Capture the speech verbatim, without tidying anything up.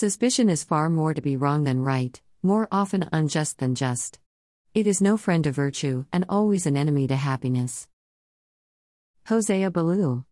Suspicion is far more to be wrong than right, more often unjust than just. It is no friend to virtue, and always an enemy to happiness. Hosea Ballou.